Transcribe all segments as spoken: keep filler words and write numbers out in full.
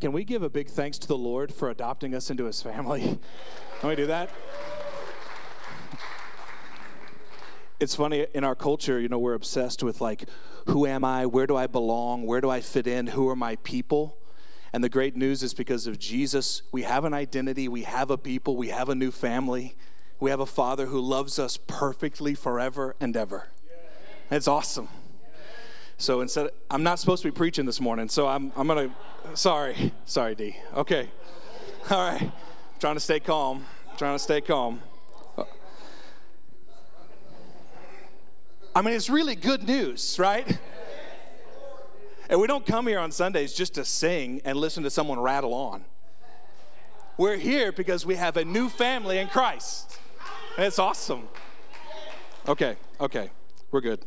Can we give a big thanks to the Lord for adopting us into his family? Can we do that? It's funny, in our culture, you know, we're obsessed with like, who am I? Where do I belong? Where do I fit in? Who are my people? And the great news is because of Jesus, we have an identity, we have a people, we have a new family. We have a Father who loves us perfectly forever and ever. It's awesome. So instead, of, I'm not supposed to be preaching this morning, so I'm I'm going to, sorry, sorry, D. Okay. All right. I'm trying to stay calm. I'm trying to stay calm. I mean, it's really good news, right? And we don't come here on Sundays just to sing and listen to someone rattle on. We're here because we have a new family in Christ. And it's awesome. Okay, okay, we're good.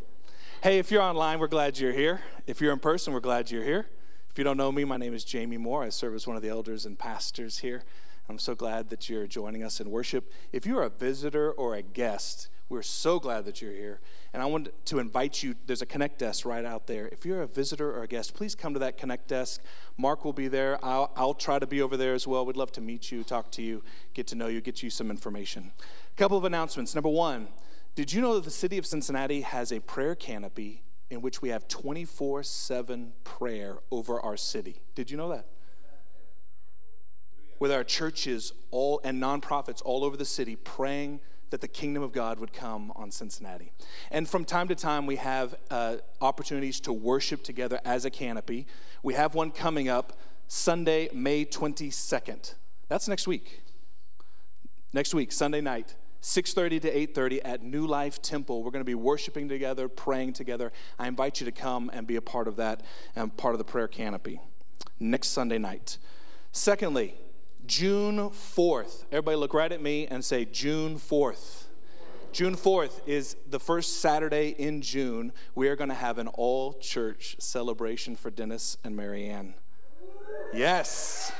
Hey, if you're online, we're glad you're here. If you're in person, we're glad you're here. If you don't know me, my name is Jamie Moore. I serve as one of the elders and pastors here. I'm so glad that you're joining us in worship. If you're a visitor or a guest, we're so glad that you're here. And I want to invite you, there's a Connect desk right out there. If you're a visitor or a guest, please come to that Connect desk. Mark will be there. I'll, I'll try to be over there as well. We'd love to meet you, talk to you, get to know you, get you some information. A couple of announcements. Number one, did you know that the city of Cincinnati has a prayer canopy in which we have twenty-four seven prayer over our city? Did you know that? With our churches all and nonprofits all over the city praying that the kingdom of God would come on Cincinnati. And from time to time, we have uh, opportunities to worship together as a canopy. We have one coming up Sunday, May twenty-second. That's next week. Next week, Sunday night, six thirty to eight thirty at New Life Temple. We're going to be worshiping together, praying together. I invite you to come and be a part of that and part of the prayer canopy next Sunday night. Secondly, June fourth. Everybody look right at me and say June fourth. June fourth is the first Saturday in June. We are going to have an all-church celebration for Dennis and Marianne. Yes.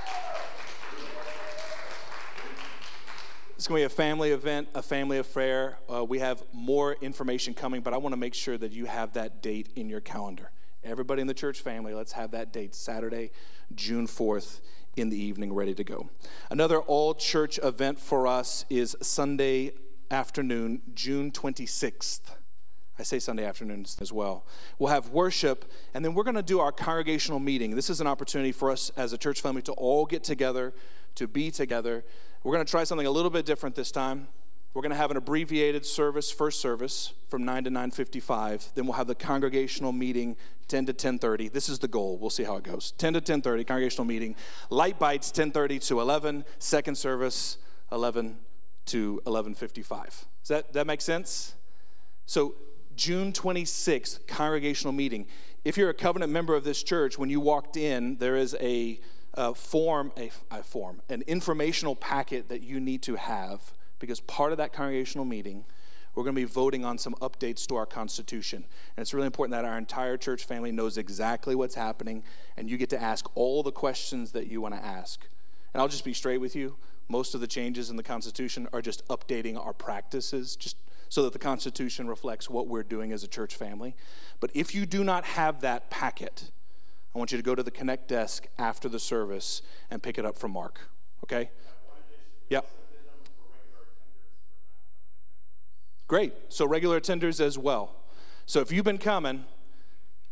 It's going to be a family event, a family affair. Uh, we have more information coming, but I want to make sure that you have that date in your calendar. Everybody in the church family, let's have that date, Saturday, June fourth. In the evening, ready to go. Another all-church event for us is Sunday afternoon, June twenty-sixth. I say Sunday afternoons as well. We'll have worship, and then we're going to do our congregational meeting. This is an opportunity for us as a church family to all get together, to be together. We're going to try something a little bit different this time. We're going to have an abbreviated service, first service, from nine to nine fifty-five. Then we'll have the congregational meeting, ten to ten thirty. This is the goal. We'll see how it goes. ten to ten thirty, congregational meeting. Light bites, ten thirty to eleven. Second service, eleven to eleven fifty-five. Does that, that make sense? So June twenty-sixth, congregational meeting. If you're a covenant member of this church, when you walked in, there is a, a form, a, a form, an informational packet that you need to have, because part of that congregational meeting, we're going to be voting on some updates to our Constitution. And it's really important that our entire church family knows exactly what's happening, and you get to ask all the questions that you want to ask. And I'll just be straight with you. Most of the changes in the Constitution are just updating our practices, just so that the Constitution reflects what we're doing as a church family. But if you do not have that packet, I want you to go to the Connect desk after the service and pick it up from Mark. Okay? Yep. Great. So regular attenders as well. So if you've been coming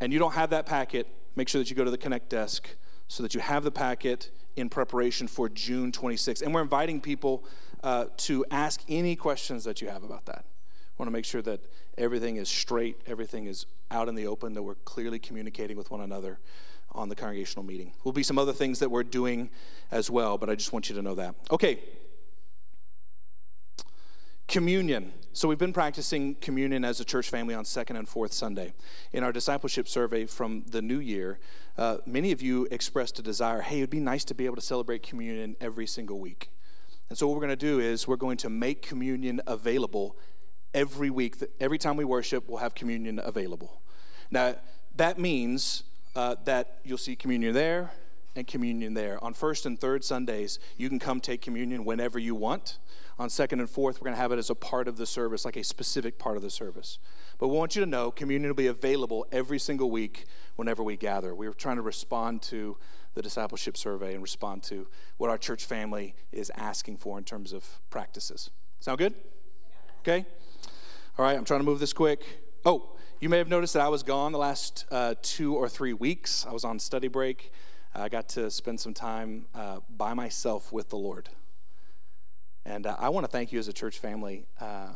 and you don't have that packet, make sure that you go to the Connect desk so that you have the packet in preparation for June twenty-sixth. And we're inviting people uh, to ask any questions that you have about that. We want to make sure that everything is straight, everything is out in the open, that we're clearly communicating with one another on the congregational meeting. There will be some other things that we're doing as well, but I just want you to know that. Okay. Communion. So we've been practicing communion as a church family on second and fourth Sunday. In our discipleship survey from the new year, uh, many of you expressed a desire, hey, it would be nice to be able to celebrate communion every single week. And so what we're going to do is we're going to make communion available every week. Every time we worship, we'll have communion available. Now, that means uh, that you'll see communion there, and communion there. On first and third Sundays, you can come take communion whenever you want. On second and fourth, we're going to have it as a part of the service, like a specific part of the service. But we want you to know communion will be available every single week whenever we gather. We're trying to respond to the discipleship survey and respond to what our church family is asking for in terms of practices. Sound good? Okay. All right, I'm trying to move this quick. Oh, you may have noticed that I was gone the last uh, two or three weeks. I was on study break. I got to spend some time uh, by myself with the Lord. And uh, I want to thank you as a church family uh,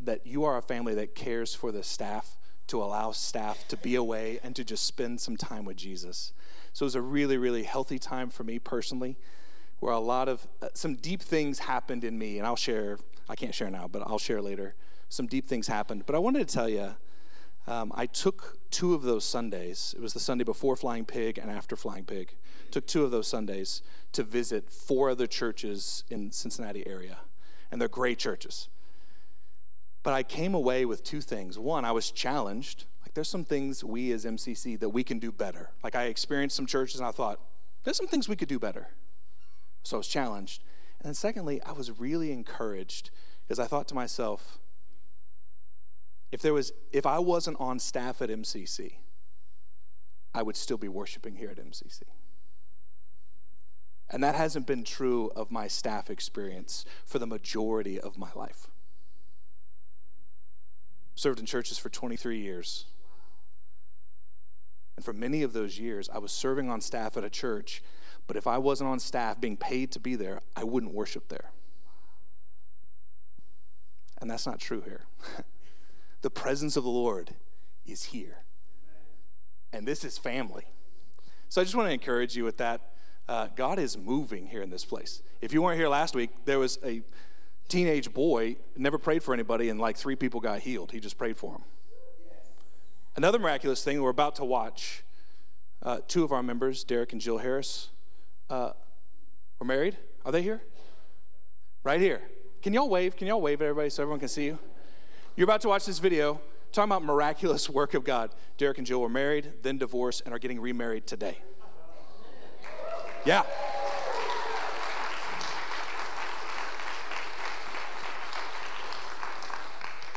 that you are a family that cares for the staff, to allow staff to be away and to just spend some time with Jesus. So it was a really, really healthy time for me personally, where a lot of, uh, some deep things happened in me, and I'll share, I can't share now, but I'll share later. Some deep things happened. But I wanted to tell you, Um, I took two of those Sundays. It was the Sunday before Flying Pig and after Flying Pig. Took two of those Sundays to visit four other churches in the Cincinnati area. And they're great churches. But I came away with two things. One, I was challenged. Like, there's some things we as M C C that we can do better. Like, I experienced some churches and I thought, there's some things we could do better. So I was challenged. And then secondly, I was really encouraged because I thought to myself, If there was, if I wasn't on staff at M C C, I would still be worshiping here at M C C. And that hasn't been true of my staff experience for the majority of my life. Served in churches for twenty-three years. And for many of those years, I was serving on staff at a church, but if I wasn't on staff being paid to be there, I wouldn't worship there. And that's not true here. The presence of the Lord is here. And this is family. So I just want to encourage you with that. Uh, God is moving here in this place. If you weren't here last week, there was a teenage boy, never prayed for anybody, and like three people got healed. He just prayed for them. Another miraculous thing we're about to watch, uh, two of our members, Derek and Jill Harris, uh, were married. Are they here? Right here. Can y'all wave? Can y'all wave at everybody so everyone can see you? You're about to watch this video talking about miraculous work of God. Derek and Jill were married, then divorced, and are getting remarried today. Yeah.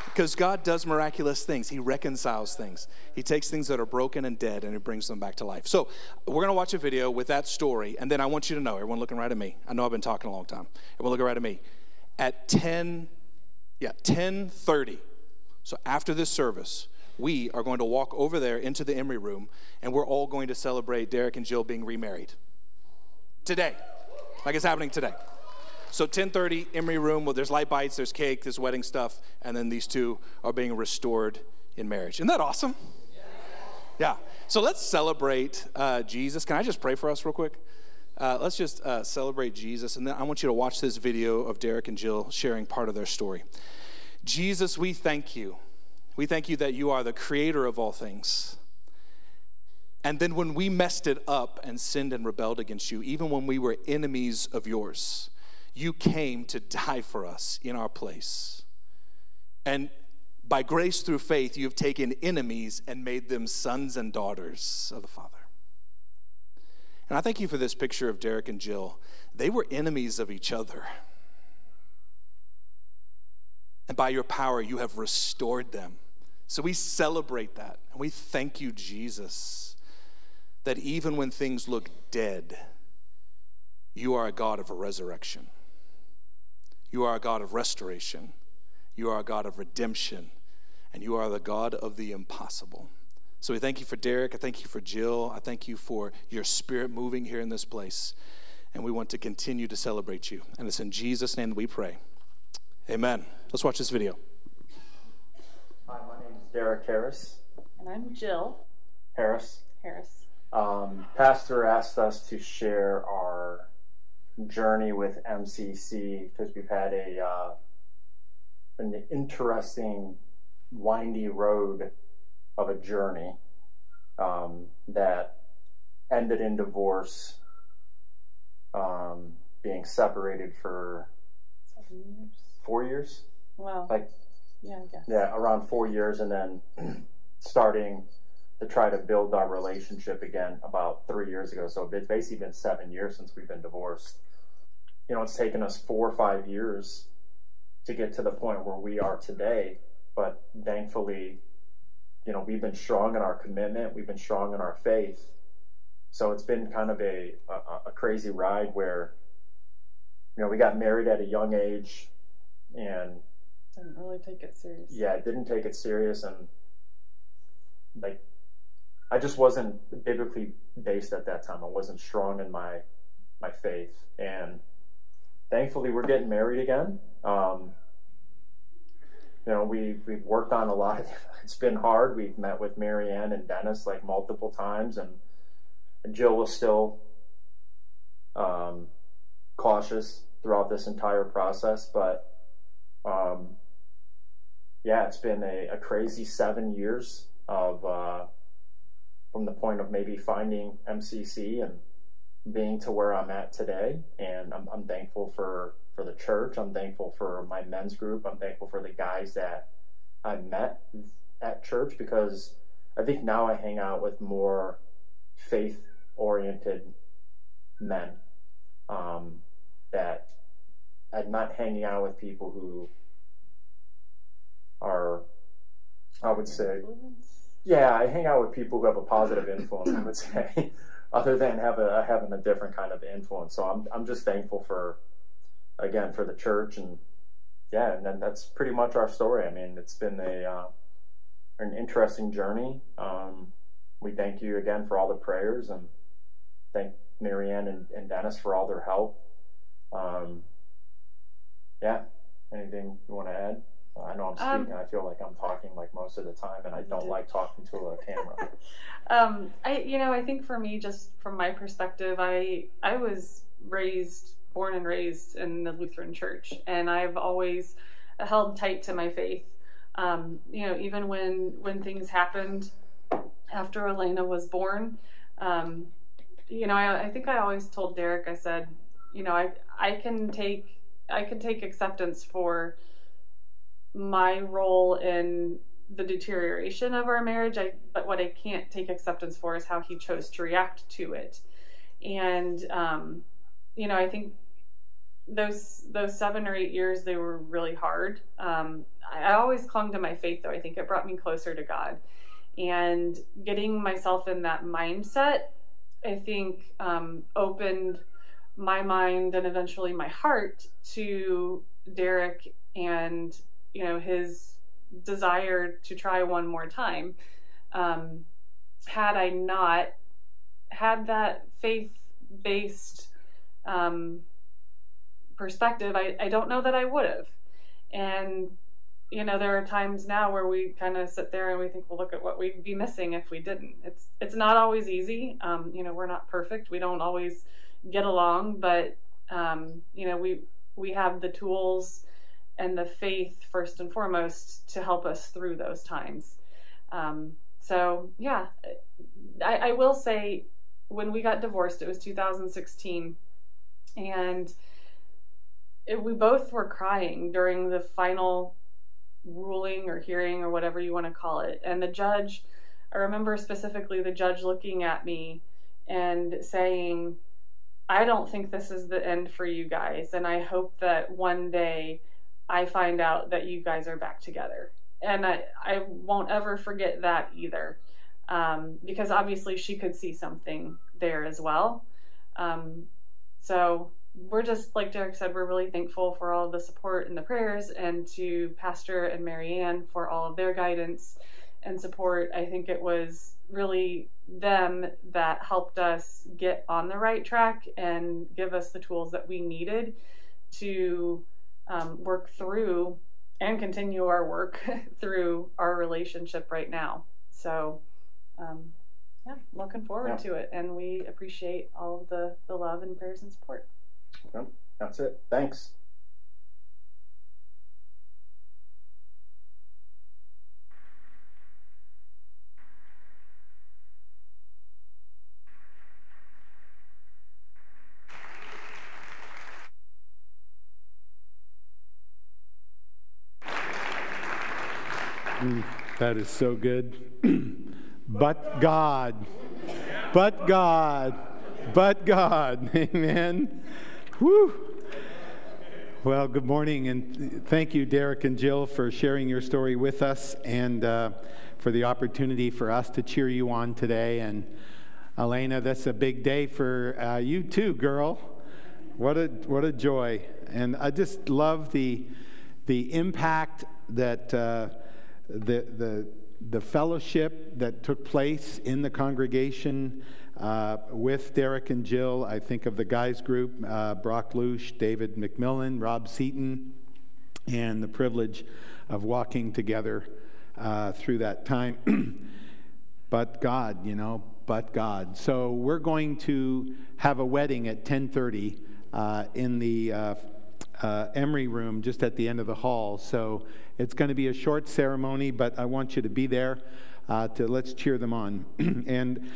Because God does miraculous things. He reconciles things. He takes things that are broken and dead, and He brings them back to life. So we're going to watch a video with that story, and then I want you to know, everyone looking right at me. I know I've been talking a long time. Everyone looking right at me. At ten, yeah, ten thirty. So after this service, we are going to walk over there into the Emery Room, and we're all going to celebrate Derek and Jill being remarried. Today. Like it's happening today. So ten thirty, Emery Room. Well, there's light bites, there's cake, there's wedding stuff, and then these two are being restored in marriage. Isn't that awesome? Yeah. So let's celebrate uh, Jesus. Can I just pray for us real quick? Uh, let's just uh, celebrate Jesus, and then I want you to watch this video of Derek and Jill sharing part of their story. Jesus, we thank you. We thank you that you are the creator of all things. And then when we messed it up and sinned and rebelled against you, even when we were enemies of yours, you came to die for us in our place. And by grace through faith, you've taken enemies and made them sons and daughters of the Father. And I thank you for this picture of Derek and Jill. They were enemies of each other. And by your power, you have restored them. So we celebrate that. And we thank you, Jesus, that even when things look dead, you are a God of resurrection. You are a God of restoration. You are a God of redemption. And you are the God of the impossible. So we thank you for Derek. I thank you for Jill. I thank you for your spirit moving here in this place. And we want to continue to celebrate you. And it's in Jesus' name that we pray. Amen. Let's watch this video. Hi, my name is Derek Harris. And I'm Jill. Harris. Harris. Um, Pastor asked us to share our journey with M C C because we've had a uh, an interesting, windy road of a journey um, that ended in divorce, um, being separated for seven years, four years. Wow. Like, yeah, I guess. Yeah, around four years, and then starting to try to build our relationship again about three years ago. So it's basically been seven years since we've been divorced. You know, it's taken us four or five years to get to the point where we are today. But thankfully, you know, we've been strong in our commitment. We've been strong in our faith. So it's been kind of a, a, a crazy ride where, you know, we got married at a young age and didn't really take it serious. Yeah, didn't take it serious. And like, I just wasn't biblically based at that time. I wasn't strong in my my faith, and thankfully we're getting married again. Um, you know, we we've worked on a lot. It's been hard. We've met with Marianne and Dennis like multiple times, and, and Jill was still um, cautious throughout this entire process. But um, yeah, it's been a, a crazy seven years of. Uh, from the point of maybe finding M C C and being to where I'm at today. And I'm, I'm thankful for, for the church. I'm thankful for my men's group. I'm thankful for the guys that I met at church, because I think now I hang out with more faith-oriented men um, that I'm not hanging out with people who are, I would say... Yeah, I hang out with people who have a positive influence, I would say, other than have a, having a different kind of influence. So I'm I'm just thankful for, again, for the church. And yeah, and then that's pretty much our story. I mean, it's been a uh, an interesting journey. Um, we thank you again for all the prayers, and thank Marianne and, and Dennis for all their help. Um, yeah, anything you want to add? I know I'm speaking. Um, I feel like I'm talking like most of the time, and I don't like talking to a camera. um, I, you know, I think for me, just from my perspective, I, I was raised, born and raised in the Lutheran Church, and I've always held tight to my faith. Um, you know, even when when things happened after Elena was born, um, you know, I, I think I always told Derek. I said, you know, I, I can take, I can take acceptance for my role in the deterioration of our marriage, I, but what I can't take acceptance for is how he chose to react to it. And, um, you know, I think those those seven or eight years, they were really hard. Um, I always clung to my faith, though. I think it brought me closer to God. And getting myself in that mindset, I think, um, opened my mind and eventually my heart to Derek and you know, his desire to try one more time. Um, had I not had that faith-based um, perspective, I, I don't know that I would have. And, you know, there are times now where we kind of sit there and we think, well, look at what we'd be missing if we didn't. It's, it's not always easy. Um, you know, we're not perfect. We don't always get along, but, um, you know, we, we have the tools and the faith first and foremost to help us through those times. Um, so yeah, I, I will say when we got divorced, it was two thousand sixteen, and it, we both were crying during the final ruling or hearing or whatever you want to call it. And the judge, I remember specifically the judge looking at me and saying, I don't think this is the end for you guys. And I hope that one day I find out that you guys are back together. And I, I won't ever forget that either, um, because obviously she could see something there as well. Um, so we're just, like Derek said, we're really thankful for all the support and the prayers, and to Pastor and Marianne for all of their guidance and support. I think it was really them that helped us get on the right track and give us the tools that we needed to Um, work through and continue our work through our relationship right now. So um, yeah, looking forward yeah. to it, and we appreciate all of the, the love and prayers and support. Okay. That's it. Thanks. That is so good. but God, but God, but God. Amen. Whew. Well, good morning, and thank you, Derek and Jill, for sharing your story with us, and uh, for the opportunity for us to cheer you on today. And Elena, that's a big day for uh, you too, girl. What a what a joy! And I just love the the impact that uh, the the the fellowship that took place in the congregation. Uh, with Derek and Jill, I think of the guys group, uh, Brock Lush, David McMillan, Rob Seaton, and the privilege of walking together uh, through that time. But God, you know, but God. So we're going to have a wedding at ten thirty uh, in the uh, uh, Emery Room, just at the end of the hall. So it's going to be a short ceremony, but I want you to be there uh, to let's cheer them on. And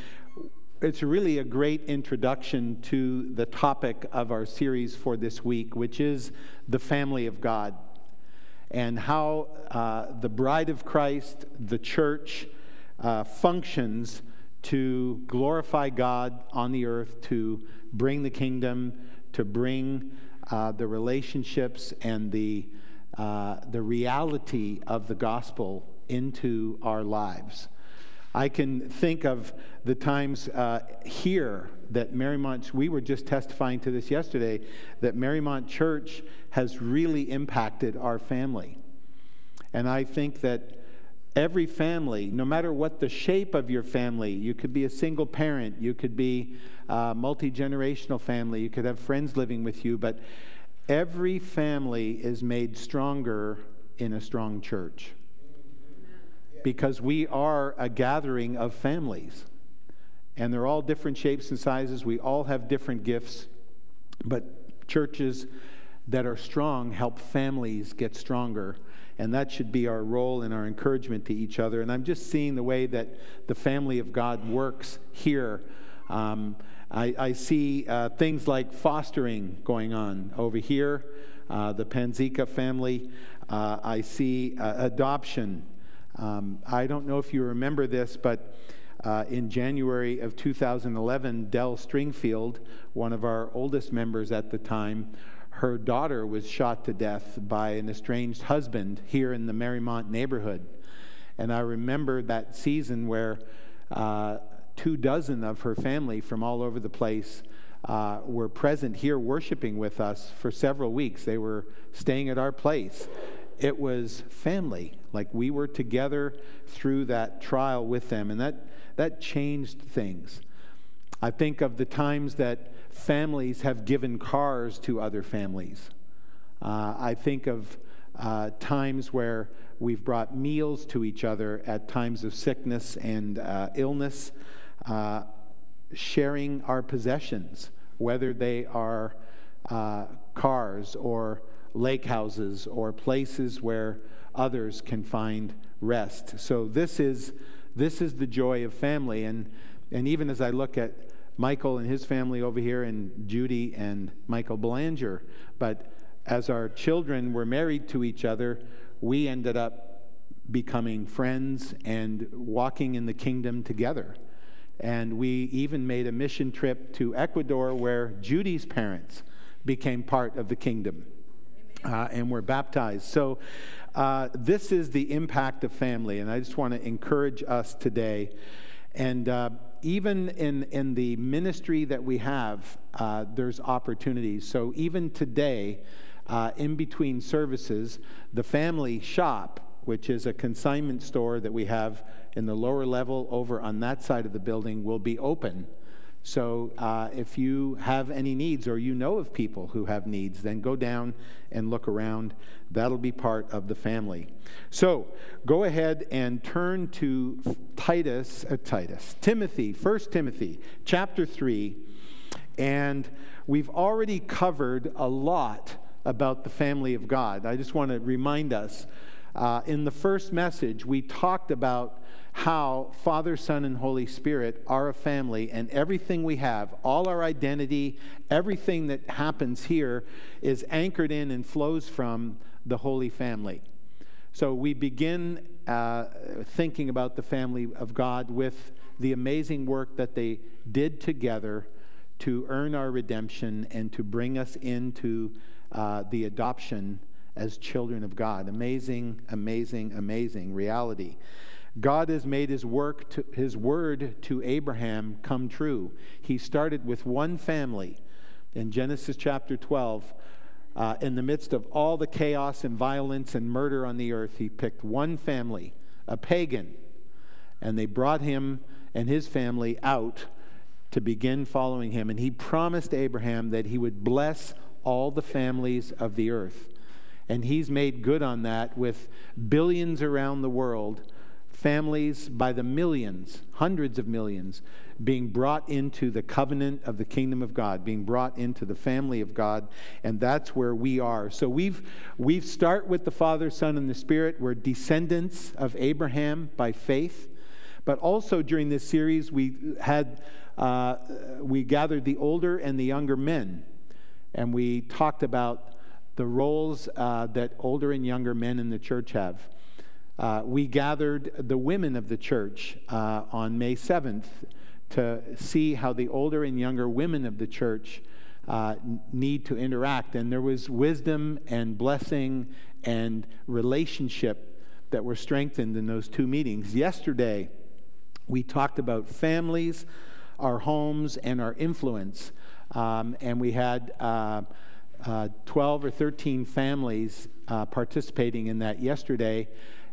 it's really a great introduction to the topic of our series for this week, which is the family of God, and how uh, the bride of Christ, the church, uh, functions to glorify God on the earth, to bring the kingdom, to bring uh, the relationships and the uh, the reality of the gospel into our lives. I can think of the times uh, here that Marymount, we were just testifying to this yesterday, that Marymount Church has really impacted our family. And I think that every family, no matter what the shape of your family, you could be a single parent, you could be a multi-generational family, you could have friends living with you, but every family is made stronger in a strong church. Because we are a gathering of families. And they're all different shapes and sizes. We all have different gifts. But churches that are strong help families get stronger. And that should be our role and our encouragement to each other. And I'm just seeing the way that the family of God works here. Um, I, I see uh, things like fostering going on over here. Uh, the Panzica family. Uh, I see uh, adoption. Um, I don't know if you remember this, but uh, in January of two thousand eleven, Del Stringfield, one of our oldest members at the time, her daughter was shot to death by an estranged husband here in the Marymount neighborhood. And I remember that season where uh, two dozen of her family from all over the place uh, were present here worshiping with us for several weeks. They were staying at our place. It was family. Like we were together through that trial with them, and that that changed things. I think of the times that families have given cars to other families. Uh, I think of uh, times where we've brought meals to each other at times of sickness and uh, illness, uh, sharing our possessions, whether they are uh, cars or lake houses or places where others can find rest. So this is this is the joy of family. And and even as I look at Michael and his family over here, and Judy and Michael Belanger, but as our children were married to each other, we ended up becoming friends and walking in the kingdom together. And we even made a mission trip to Ecuador where Judy's parents became part of the kingdom. Uh, and we're baptized. So uh, this is the impact of family, and I just want to encourage us today. And uh, even in, in the ministry that we have, uh, there's opportunities. So even today, uh, in between services, the family shop, which is a consignment store that we have in the lower level over on that side of the building, will be open. So uh, if you have any needs, or you know of people who have needs, then go down and look around. That'll be part of the family. So go ahead and turn to Titus, uh, Titus, Timothy, First Timothy, chapter three. And we've already covered a lot about the family of God. I just want to remind us, uh, in the first message, we talked about how Father, Son, and Holy Spirit are a family, and everything we have, all our identity, everything that happens here is anchored in and flows from the Holy Family. So we begin uh, thinking about the family of God with the amazing work that they did together to earn our redemption and to bring us into uh, the adoption as children of God. Amazing, amazing, amazing reality. God has made his work, to, his word to Abraham come true. He started with one family in Genesis chapter twelve. Uh, in the midst of all the chaos and violence and murder on the earth, he picked one family, a pagan, and they brought him and his family out to begin following him. And he promised Abraham that he would bless all the families of the earth. And he's made good on that with billions around the world, families by the millions, hundreds of millions, being brought into the covenant of the kingdom of God, being brought into the family of God, and that's where we are. So we've we've start with the Father, Son, and the Spirit. We're descendants of Abraham by faith. But also during this series, we had uh, we gathered the older and the younger men, and we talked about the roles uh, that older and younger men in the church have. Uh, we gathered the women of the church uh, on May seventh to see how the older and younger women of the church uh, need to interact. And there was wisdom and blessing and relationship that were strengthened in those two meetings. Yesterday, we talked about families, our homes, and our influence. Um, and we had Uh, Uh, twelve or thirteen families uh, participating in that yesterday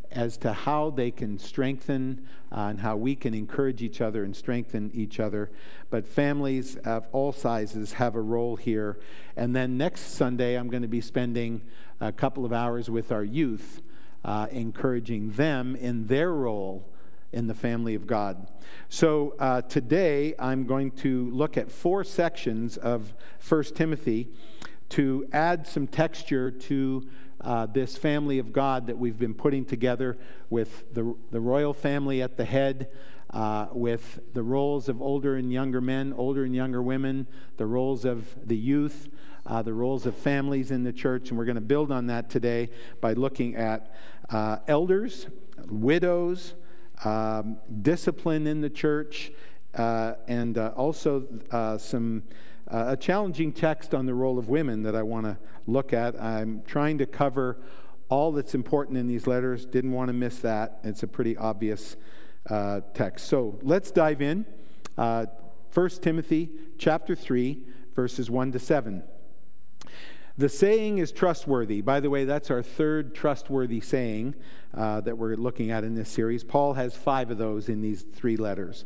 as to how they can strengthen uh, and how we can encourage each other and strengthen each other. But families of all sizes have a role here. And then next Sunday, I'm going to be spending a couple of hours with our youth, uh, encouraging them in their role in the family of God. So uh, today, I'm going to look at four sections of First Timothy to add some texture to uh, this family of God that we've been putting together with the, the royal family at the head, uh, with the roles of older and younger men, older and younger women, the roles of the youth, uh, the roles of families in the church. And we're going to build on that today by looking at uh, elders, widows, um, discipline in the church, uh, and uh, also uh, some... Uh, a challenging text on the role of women that I want to look at. I'm trying to cover all that's important in these letters. Didn't want to miss that. It's a pretty obvious uh, text. So let's dive in. Uh, First Timothy chapter three, verses one to seven. The saying is trustworthy. By the way, that's our third trustworthy saying uh, that we're looking at in this series. Paul has five of those in these three letters.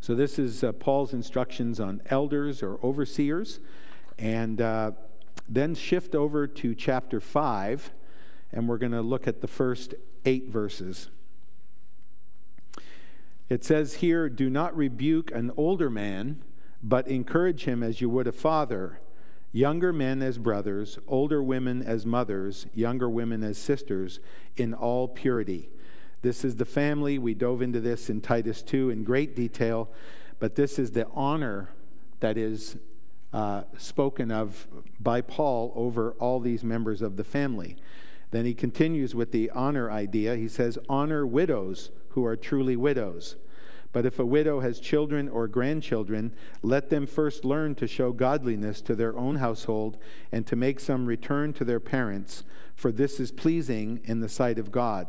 So this is uh, Paul's instructions on elders or overseers. And uh, then shift over to chapter five, and we're going to look at the first eight verses. It says here, "Do not rebuke an older man, but encourage him as you would a father, younger men as brothers, older women as mothers, younger women as sisters, in all purity." This is the family. We dove into this in Titus two in great detail, but this is the honor that is uh, spoken of by Paul over all these members of the family. Then he continues with the honor idea. He says, "Honor widows who are truly widows. But if a widow has children or grandchildren, let them first learn to show godliness to their own household and to make some return to their parents, for this is pleasing in the sight of God.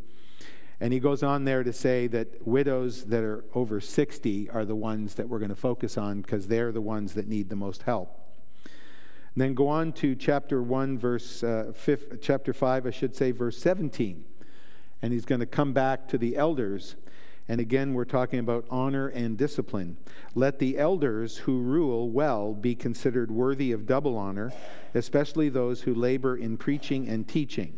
And he goes on there to say that widows that are over sixty are the ones that we're going to focus on, because they're the ones that need the most help. And then go on to chapter one, verse uh, five, chapter five, I should say, verse seventeen. And he's going to come back to the elders. And again, we're talking about honor and discipline. Let the elders who rule well be considered worthy of double honor, especially those who labor in preaching and teaching.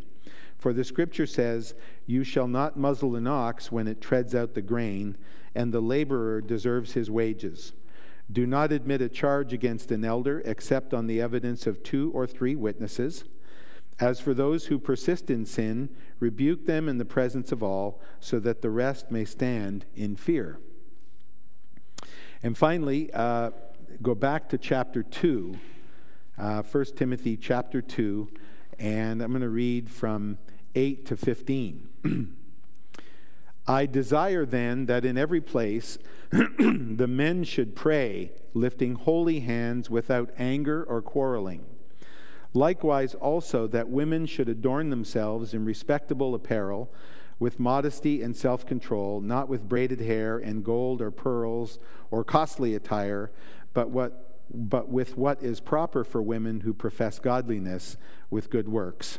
For the scripture says, "You shall not muzzle an ox when it treads out the grain, and the laborer deserves his wages. Do not admit a charge against an elder except on the evidence of two or three witnesses. As for those who persist in sin, rebuke them in the presence of all, so that the rest may stand in fear." And finally, uh, go back to chapter two, uh, First Timothy chapter two, and I'm going to read from eight to fifteen. I desire then that in every place the men should pray, lifting holy hands without anger or quarreling. Likewise also that women should adorn themselves in respectable apparel, with modesty and self-control, not with braided hair and gold or pearls or costly attire, but what but with what is proper for women who profess godliness with good works.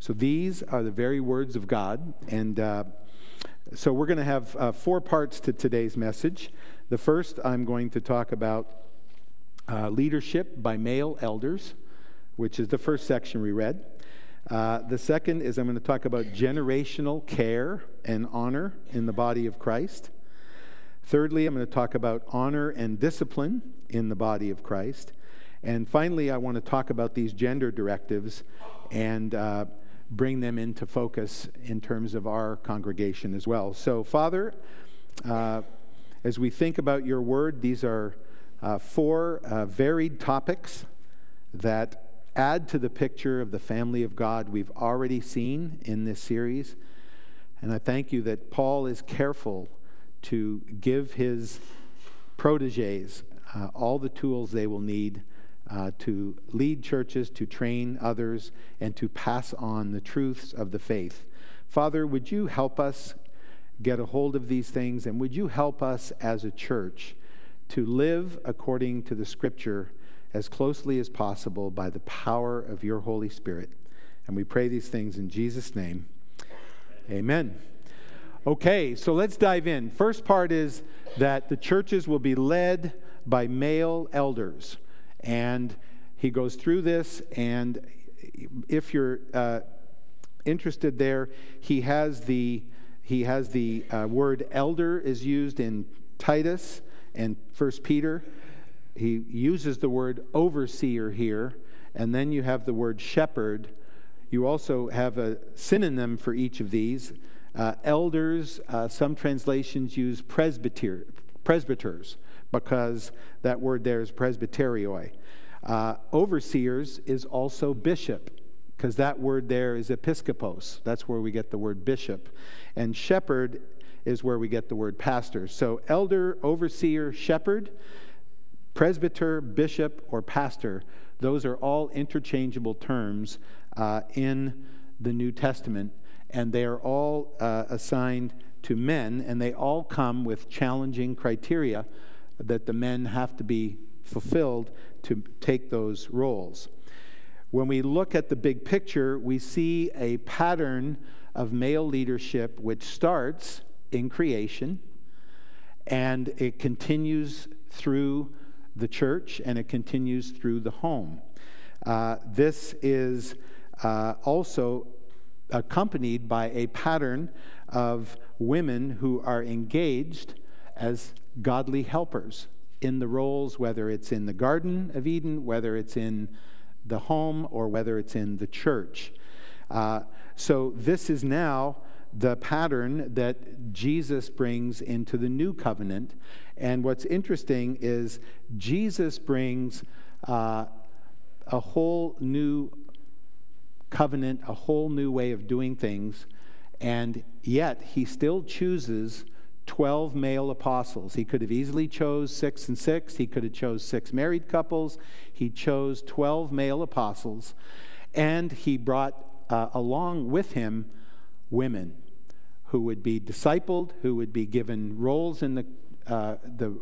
So these are the very words of God. And uh, so we're going to have uh, four parts to today's message. The first, I'm going to talk about uh, leadership by male elders, which is the first section we read. Uh, the second is I'm going to talk about generational care and honor in the body of Christ. Thirdly, I'm going to talk about honor and discipline in the body of Christ. And finally, I want to talk about these gender directives and uh, bring them into focus in terms of our congregation as well. So, Father, uh, as we think about your word, these are uh, four uh, varied topics that add to the picture of the family of God we've already seen in this series. And I thank you that Paul is careful to give his proteges uh, all the tools they will need uh, to lead churches, to train others, and to pass on the truths of the faith. Father, would you help us get a hold of these things, and would you help us as a church to live according to the Scripture as closely as possible by the power of your Holy Spirit? And we pray these things in Jesus' name. Amen. Okay, so let's dive in. First part is that the churches will be led by male elders. And he goes through this, and if you're uh, interested there, he has the he has the uh, word elder is used in Titus and First Peter. He uses the word overseer here, and then you have the word shepherd. You also have a synonym for each of these. Uh, elders, uh, some translations use presbyter, presbyters, because that word there is presbyterioi. Uh, overseers is also bishop, because that word there is episkopos. That's where we get the word bishop. And shepherd is where we get the word pastor. So elder, overseer, shepherd, presbyter, bishop, or pastor, those are all interchangeable terms uh, in the New Testament. And they are all uh, assigned to men, and they all come with challenging criteria that the men have to be fulfilled to take those roles. When we look at the big picture, we see a pattern of male leadership which starts in creation, and it continues through the church, and it continues through the home. Uh, this is uh, also accompanied by a pattern of women who are engaged as godly helpers in the roles, whether it's in the Garden of Eden, whether it's in the home, or whether it's in the church. Uh, so this is now the pattern that Jesus brings into the new covenant. And what's interesting is Jesus brings uh, a whole new covenant, a whole new way of doing things, and yet he still chooses twelve male apostles. He could have easily chose six and six. He could have chose six married couples. He chose twelve male apostles, and he brought uh, along with him women who would be discipled, who would be given roles in the uh, the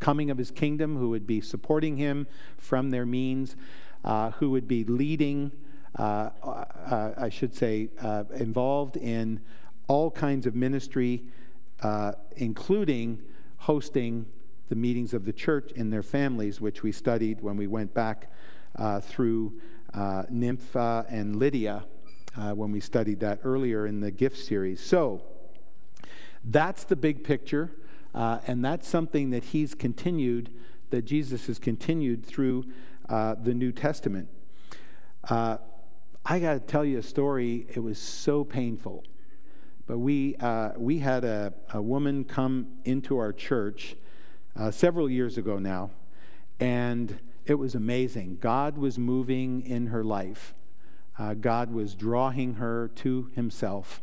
coming of his kingdom, who would be supporting him from their means, uh, who would be leading, uh, uh, I should say, uh, involved in all kinds of ministry, uh, including hosting the meetings of the church in their families, which we studied when we went back uh, through uh, Nympha and Lydia, Uh, when we studied that earlier in the gift series. So that's the big picture, uh, and that's something that he's continued, that Jesus has continued through uh, the New Testament. Uh, I got to tell you a story. It was so painful, but we uh, we had a, a woman come into our church uh, several years ago now, and it was amazing. God was moving in her life. Uh, God was drawing her to himself.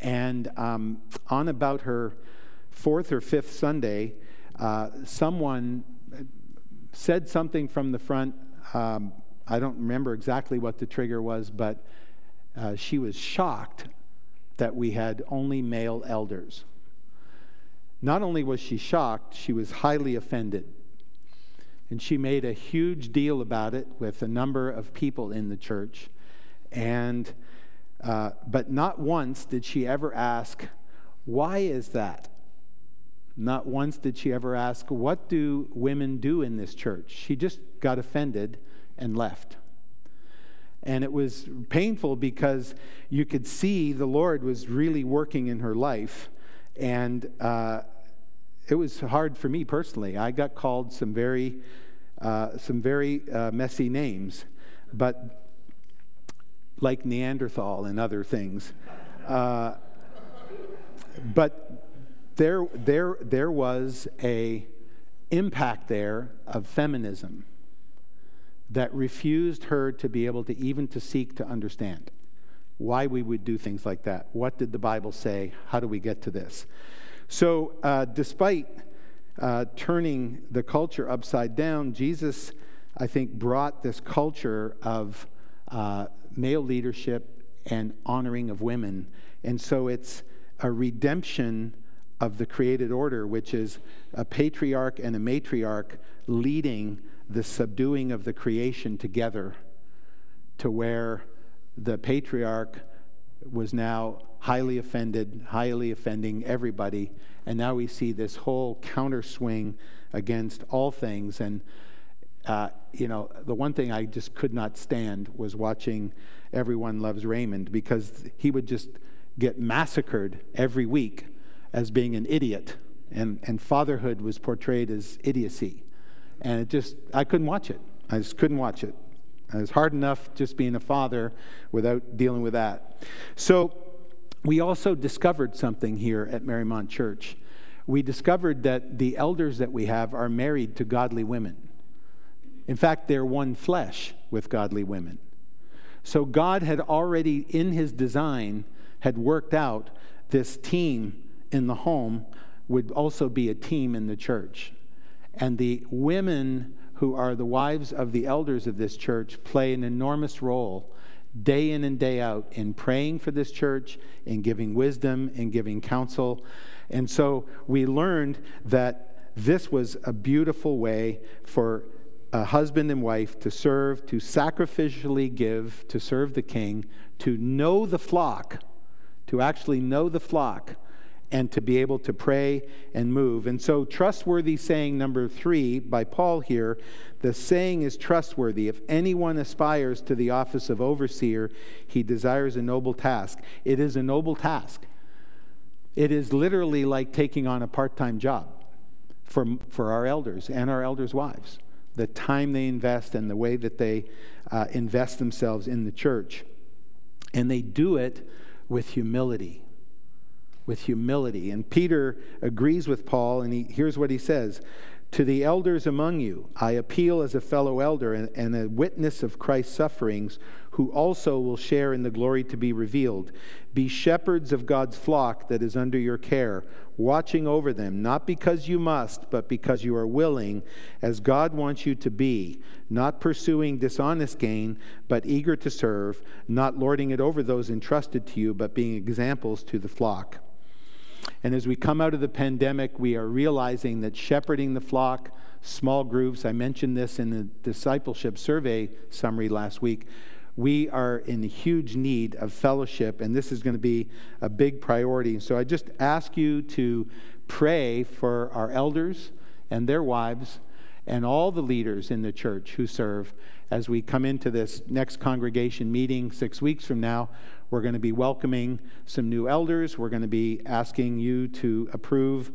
And um, on about her fourth or fifth Sunday, uh, someone said something from the front. Um, I don't remember exactly what the trigger was, but uh, she was shocked that we had only male elders. Not only was she shocked, she was highly offended. And she made a huge deal about it with a number of people in the church. And, uh, but not once did she ever ask, why is that? Not once did she ever ask, what do women do in this church? She just got offended and left. And it was painful because you could see the Lord was really working in her life. And uh, it was hard for me personally. I got called some very, uh, some very uh, messy names, but like Neanderthal and other things. Uh, but there there, there was a impact there of feminism that refused her to be able to even to seek to understand why we would do things like that. What did the Bible say? How do we get to this? So uh, despite uh, turning the culture upside down, Jesus, I think, brought this culture of Uh, male leadership and honoring of women. And so it's a redemption of the created order, which is a patriarch and a matriarch leading the subduing of the creation together, to where the patriarch was now highly offended, highly offending everybody. And now we see this whole counter swing against all things. And Uh, you know, the one thing I just could not stand was watching Everyone Loves Raymond, because he would just get massacred every week as being an idiot, and, and fatherhood was portrayed as idiocy. And it just, I couldn't watch it. I just couldn't watch it. It was hard enough just being a father without dealing with that. So we also discovered something here at Marymount Church. We discovered that the elders that we have are married to godly women. In fact, they're one flesh with godly women. So God had already, in his design, had worked out this team in the home would also be a team in the church. And the women who are the wives of the elders of this church play an enormous role day in and day out in praying for this church, in giving wisdom, in giving counsel. And so we learned that this was a beautiful way for a husband and wife to serve, to sacrificially give, to serve the king, to know the flock, to actually know the flock, and to be able to pray and move. And so trustworthy saying number three by Paul here, the saying is trustworthy. If anyone aspires to the office of overseer, he desires a noble task. It is a noble task. It is literally like taking on a part-time job for, for our elders and our elders' wives, the time they invest and the way that they uh, invest themselves in the church. And they do it with humility. With humility. And Peter agrees with Paul, and he, here's what he says. To the elders among you, I appeal as a fellow elder and, and a witness of Christ's sufferings, who also will share in the glory to be revealed. Be shepherds of God's flock that is under your care, watching over them, not because you must, but because you are willing, as God wants you to be, not pursuing dishonest gain, but eager to serve, not lording it over those entrusted to you, but being examples to the flock. And as we come out of the pandemic, we are realizing that shepherding the flock, small groups, I mentioned this in the discipleship survey summary last week, we are in huge need of fellowship, and this is going to be a big priority. So I just ask you to pray for our elders and their wives and all the leaders in the church who serve as we come into this next congregation meeting six weeks from now. We're going to be welcoming some new elders. We're going to be asking you to approve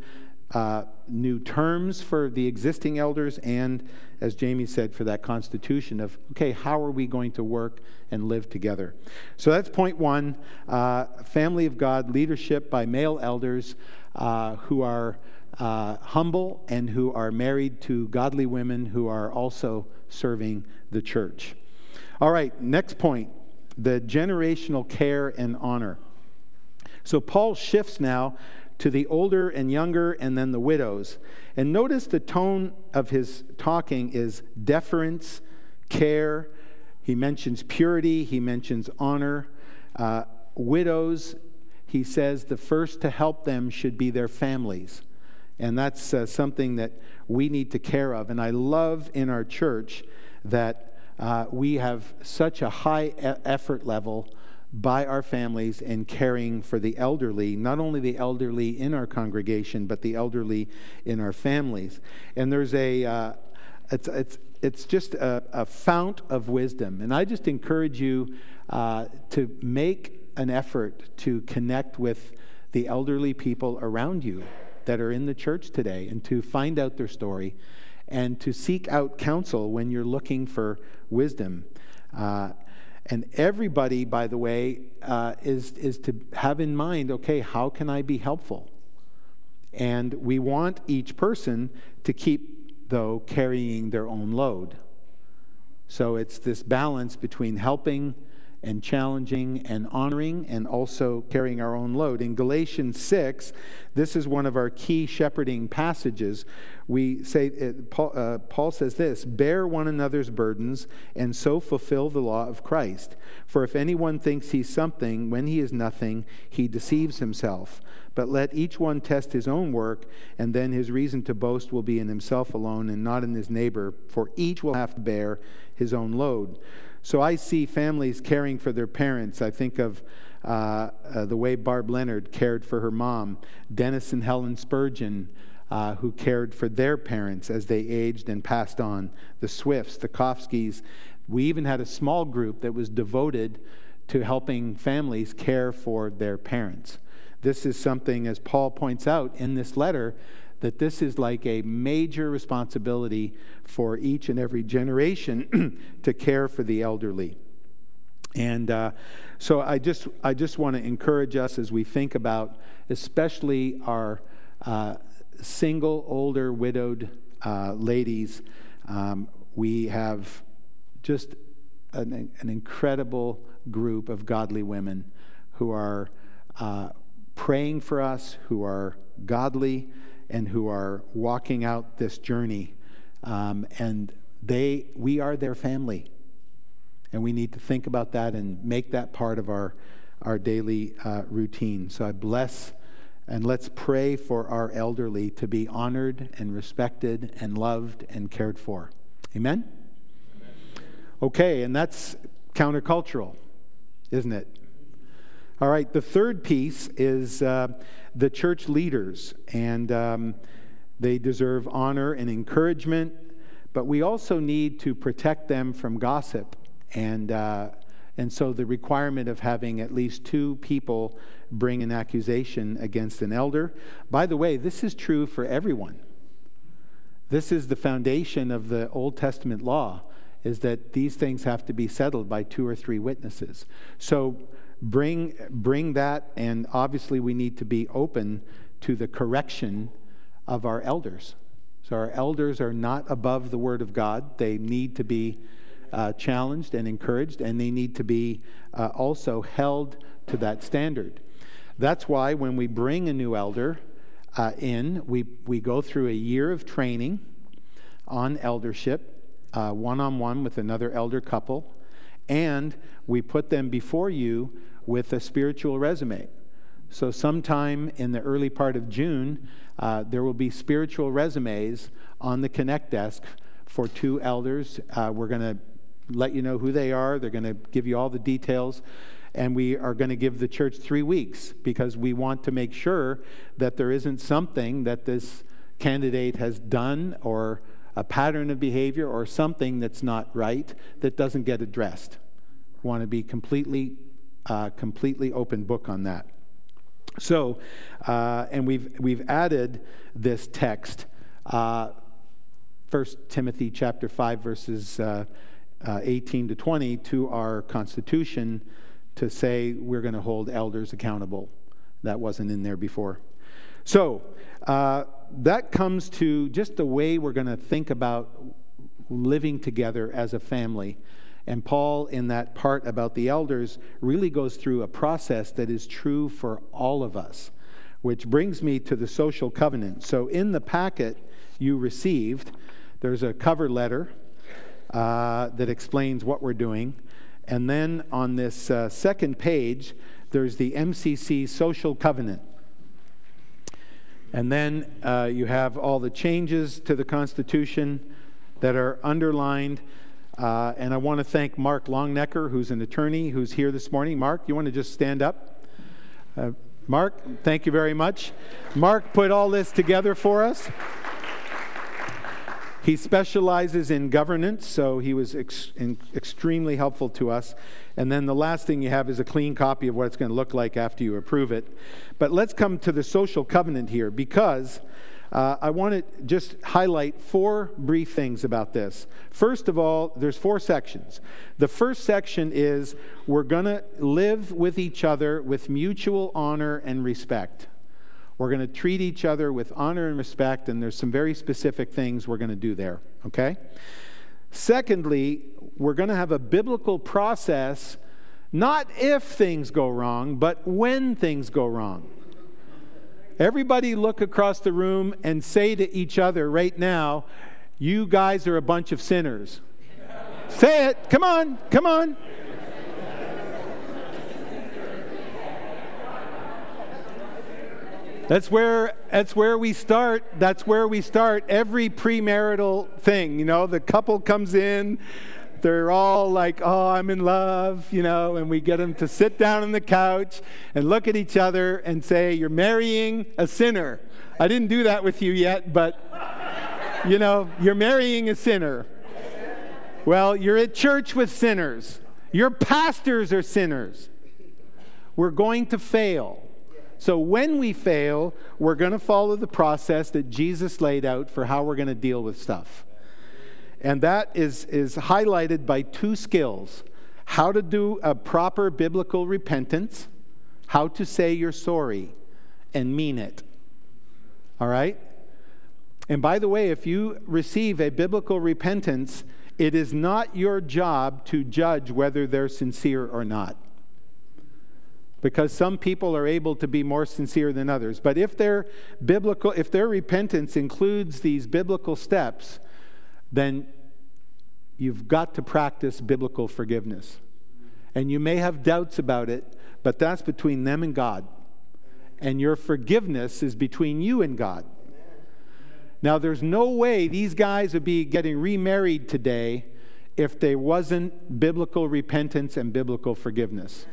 uh, new terms for the existing elders and, as Jamie said, for that constitution of, okay, how are we going to work and live together? So that's point one, uh, family of God, leadership by male elders uh, who are uh, humble and who are married to godly women who are also serving the church. All right, next point. The generational care and honor. So Paul shifts now to the older and younger and then the widows. And notice the tone of his talking is deference, care. He mentions purity. He mentions honor. Uh, widows, he says the first to help them should be their families. And that's uh, something that we need to care of. And I love in our church that Uh, we have such a high e- effort level by our families in caring for the elderly, not only the elderly in our congregation, but the elderly in our families. And there's a, uh, it's it's it's just a, a fount of wisdom. And I just encourage you uh, to make an effort to connect with the elderly people around you that are in the church today and to find out their story, and to seek out counsel when you're looking for wisdom. Uh, and everybody, by the way, uh, is, is to have in mind, okay, how can I be helpful? And we want each person to keep, though, carrying their own load. So it's this balance between helping and challenging and honoring and also carrying our own load. In Galatians six, this is one of our key shepherding passages. We say, it, Paul, uh, Paul says this, bear one another's burdens and so fulfill the law of Christ. For if anyone thinks he's something when he is nothing, he deceives himself. But let each one test his own work, and then his reason to boast will be in himself alone and not in his neighbor, for each will have to bear his own load. So I see families caring for their parents. I think of uh, uh, the way Barb Leonard cared for her mom, Dennis and Helen Spurgeon, uh, who cared for their parents as they aged and passed on, the Swifts, the Kofskys. We even had a small group that was devoted to helping families care for their parents. This is something, as Paul points out in this letter, that this is like a major responsibility for each and every generation to care for the elderly. And uh, so I just I just want to encourage us as we think about especially our uh, single, older, widowed uh, ladies. Um, we have just an, an incredible group of godly women who are uh, praying for us, who are godly, and who are walking out this journey, um, and they we are their family, and we need to think about that and make that part of our our daily uh, routine. So I bless, and let's pray for our elderly to be honored and respected and loved and cared for. Amen? Amen. Okay, and that's countercultural, isn't it? All right, the third piece is uh, the church leaders, and um, they deserve honor and encouragement, but we also need to protect them from gossip, and uh, and so the requirement of having at least two people bring an accusation against an elder. By the way, this is true for everyone. This is the foundation of the Old Testament law, is that these things have to be settled by two or three witnesses. So bring bring that, and obviously we need to be open to the correction of our elders. So our elders are not above the Word of God. They need to be uh, challenged and encouraged, and they need to be uh, also held to that standard. That's why when we bring a new elder uh, in, we, we go through a year of training on eldership, Uh, one-on-one with another elder couple, and we put them before you with a spiritual resume. So sometime in the early part of June, uh, there will be spiritual resumes on the Connect desk for two elders. Uh, we're going to let you know who they are. They're going to give you all the details, and we are going to give the church three weeks because we want to make sure that there isn't something that this candidate has done or a pattern of behavior or something that's not right that doesn't get addressed. We want to be completely, uh, completely open book on that. So, uh, and we've we've added this text, uh, First Timothy chapter five verses uh, uh, eighteen to twenty, to our Constitution to say we're going to hold elders accountable. That wasn't in there before. So. Uh, That comes to just the way we're going to think about living together as a family. And Paul, in that part about the elders, really goes through a process that is true for all of us, which brings me to the social covenant. So in the packet you received, there's a cover letter uh, that explains what we're doing. And then on this uh, second page, there's the M C C social covenant. And then uh, you have all the changes to the Constitution that are underlined. Uh, and I want to thank Mark Longnecker, who's an attorney, who's here this morning. Mark, you want to just stand up? Uh, Mark, thank you very much. Mark put all this together for us. He specializes in governance, so he was ex- in, extremely helpful to us. And then the last thing you have is a clean copy of what it's going to look like after you approve it. But let's come to the social covenant here, because uh, I want to just highlight four brief things about this. First of all, there's four sections. The first section is we're going to live with each other with mutual honor and respect. We're going to treat each other with honor and respect, and there's some very specific things we're going to do there, okay? Secondly, we're going to have a biblical process, not if things go wrong, but when things go wrong. Everybody look across the room and say to each other right now, you guys are a bunch of sinners. Say it. Come on. Come on. That's where that's where we start. That's where we start every premarital thing. You know, the couple comes in, they're all like, "Oh, I'm in love," you know, and we get them to sit down on the couch and look at each other and say, "You're marrying a sinner." I didn't do that with you yet, but you know, you're marrying a sinner. Well, you're at church with sinners. Your pastors are sinners. We're going to fail. So when we fail, we're going to follow the process that Jesus laid out for how we're going to deal with stuff. And that is, is highlighted by two skills: how to do a proper biblical repentance, how to say you're sorry and mean it. All right? And by the way, if you receive a biblical repentance, it is not your job to judge whether they're sincere or not, because some people are able to be more sincere than others. But if their biblical, if their repentance includes these biblical steps, then you've got to practice biblical forgiveness. And you may have doubts about it, but that's between them and God. And your forgiveness is between you and God. Now, there's no way these guys would be getting remarried today if there wasn't biblical repentance and biblical forgiveness.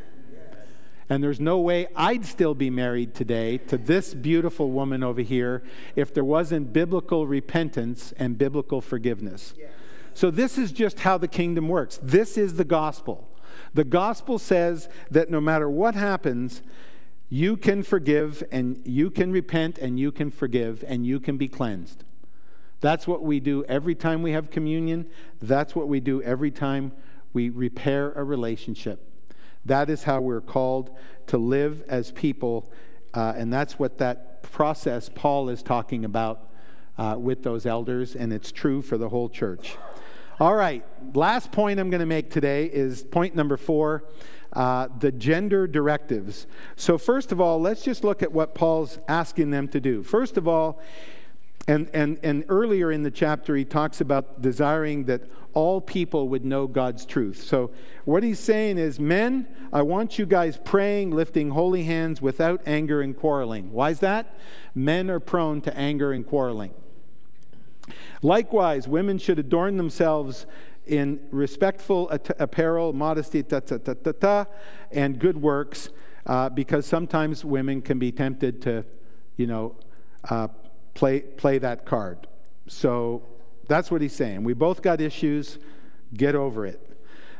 And there's no way I'd still be married today to this beautiful woman over here if there wasn't biblical repentance and biblical forgiveness. Yeah. So this is just how the kingdom works. This is the gospel. The gospel says that no matter what happens, you can forgive and you can repent and you can forgive and you can be cleansed. That's what we do every time we have communion. That's what we do every time we repair a relationship. That is how we're called to live as people, uh, and that's what that process Paul is talking about uh, with those elders, and it's true for the whole church. All right, last point I'm going to make today is point number four, uh, the gender directives. So first of all, let's just look at what Paul's asking them to do. First of all, and and and earlier in the chapter, he talks about desiring that all people would know God's truth. So what he's saying is, men, I want you guys praying, lifting holy hands without anger and quarreling. Why is that? Men are prone to anger and quarreling. Likewise, women should adorn themselves in respectful apparel, modesty, ta ta ta ta ta, and good works, uh, because sometimes women can be tempted to, you know, uh, play play that card. So that's what he's saying. We both got issues. Get over it.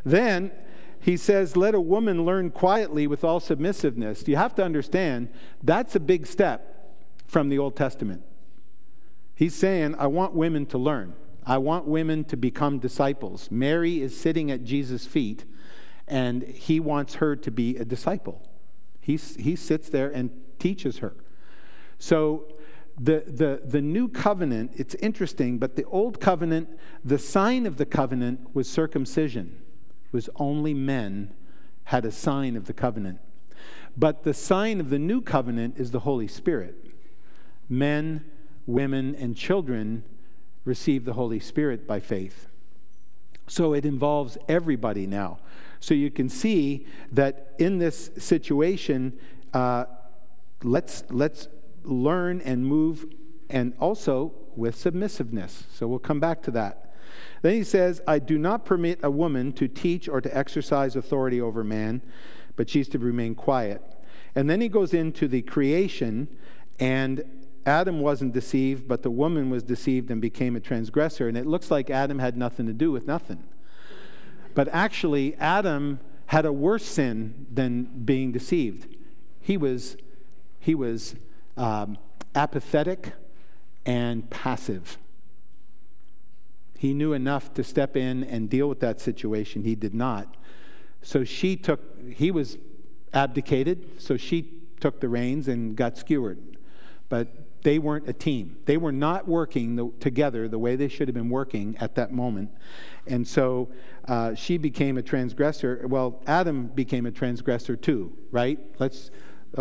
Then he says, let a woman learn quietly with all submissiveness. You have to understand, that's a big step from the Old Testament. He's saying, I want women to learn. I want women to become disciples. Mary is sitting at Jesus' feet, and he wants her to be a disciple. He, he sits there and teaches her. So The, the the new covenant, it's interesting, but the old covenant, the sign of the covenant was circumcision. It was only men had a sign of the covenant. But the sign of the new covenant is the Holy Spirit. Men, women, and children receive the Holy Spirit by faith. So it involves everybody now. So you can see that in this situation, uh, let's let's... learn and move, and also with submissiveness. So we'll come back to that. Then he says, I do not permit a woman to teach or to exercise authority over man, but she's to remain quiet. And then he goes into the creation, and Adam wasn't deceived, but the woman was deceived and became a transgressor. And it looks like Adam had nothing to do with nothing. But actually, Adam had a worse sin than being deceived. He was, he was Um, apathetic and passive. He knew enough to step in and deal with that situation. He did not. So she took, he was abdicated, so she took the reins and got skewered. But they weren't a team. They were not working the, together the way they should have been working at that moment. And so uh, she became a transgressor. Well, Adam became a transgressor too, right? Let's...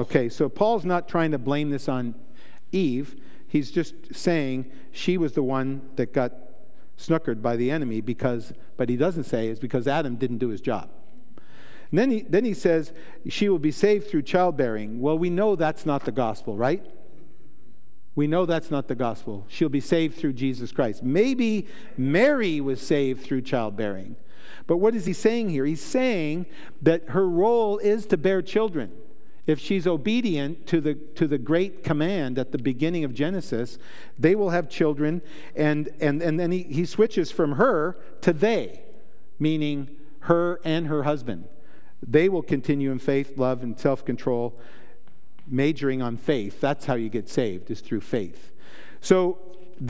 Okay, so Paul's not trying to blame this on Eve. He's just saying she was the one that got snookered by the enemy because, but he doesn't say it's because Adam didn't do his job. And then he, then he says she will be saved through childbearing. Well, we know that's not the gospel, right? We know that's not the gospel. She'll be saved through Jesus Christ. Maybe Mary was saved through childbearing. But what is he saying here? He's saying that her role is to bear children. If she's obedient to the to the great command at the beginning of Genesis, they will have children, and and, and then he, he switches from her to they, meaning her and her husband. They will continue in faith, love, and self-control, majoring on faith. That's how you get saved, is through faith. So